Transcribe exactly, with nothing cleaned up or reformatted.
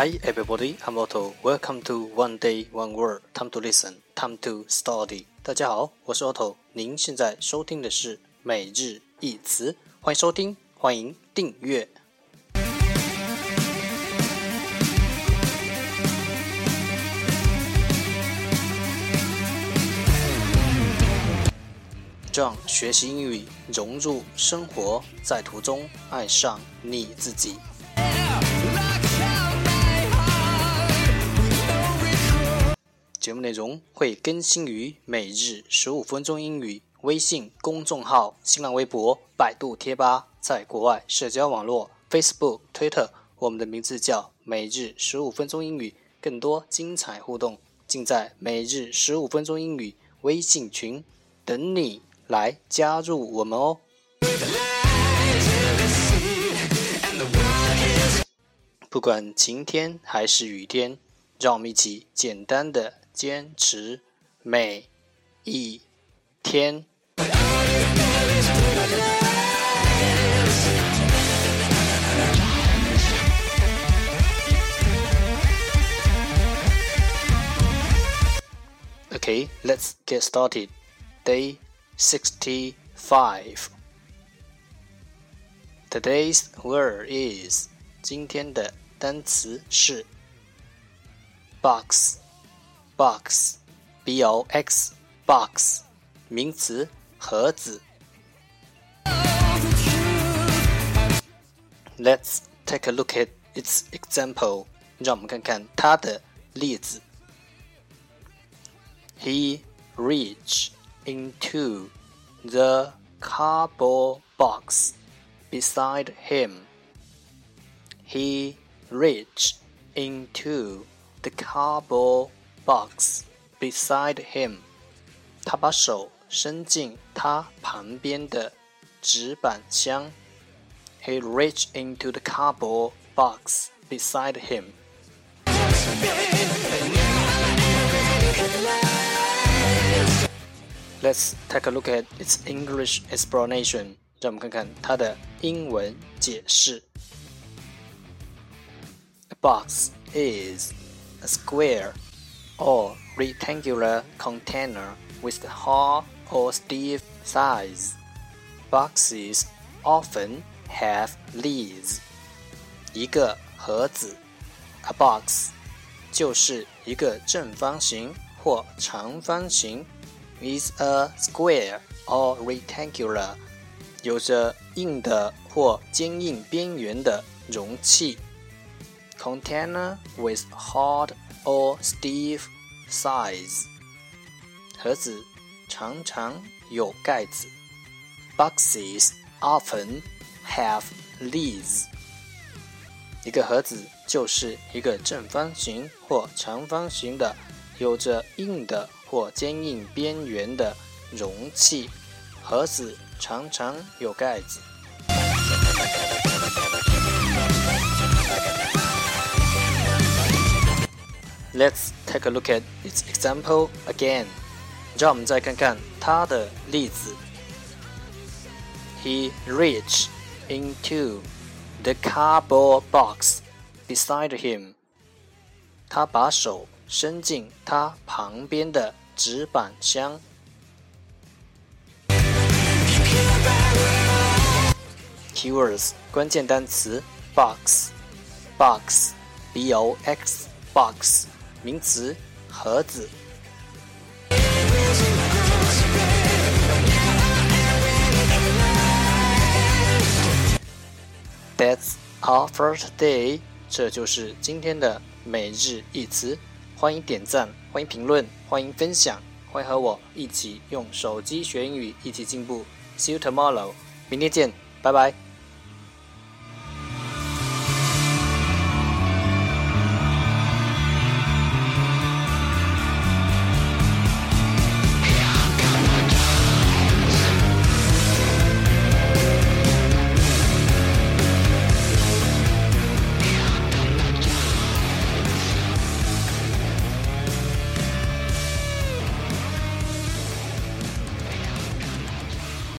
Hi everybody, I'm Otto. Welcome to One Day One Word. Time to listen, time to study. 大家好，我是 Otto。您现在收听的是每日一词，欢迎收听，欢迎订阅。让学习英语融入生活，在途中爱上你自己。节目内容会更新于每日十五分钟英语微信公众号、新浪微博、百度贴吧，在国外社交网络 Facebook、Twitter， 我们的名字叫每日十五分钟英语，更多精彩互动尽在每日十五分钟英语微信群，等你来加入我们哦。不管晴天还是雨天，让我们一起简单的坚持每一天。Okay, let's get started. Day sixty-five. Today's word is 今天的单词是 box.Box, B O X, box, 名词盒子。Let's take a look at its example. 让我们看看它的例子。He reached into the cardboard box beside him. He reached into the cardboard box.Box beside him. 他把手伸进他旁边的纸板箱。He reached into the cardboard box beside him. Let's take a look at its English explanation. 让我们看看它的英文解释。A box is a square.or rectangular container with hard or stiff sides. Boxes often have lids. 一个盒子 a box 就是一个正方形或长方形 is a square or rectangular 有着硬的或坚硬边缘的容器 container with hard or stiff sides. 盒子常常有盖子。Boxes often have lids. 一个盒子就是一个正方形或长方形的，有着硬的或坚硬边缘的容器。盒子常常有盖子。Let's take a look at its example again. 让我们再看看它的例子。He reached into the cardboard box beside him. 他把手伸进他旁边的纸板箱。Keywords 关键单词 box, box, B O X, box.名词盒子。That's all for today. 这就是今天的每日一词。欢迎点赞，欢迎评论，欢迎分享，欢迎和我一起用手机学英语，一起进步。See you tomorrow. 明天见，拜拜。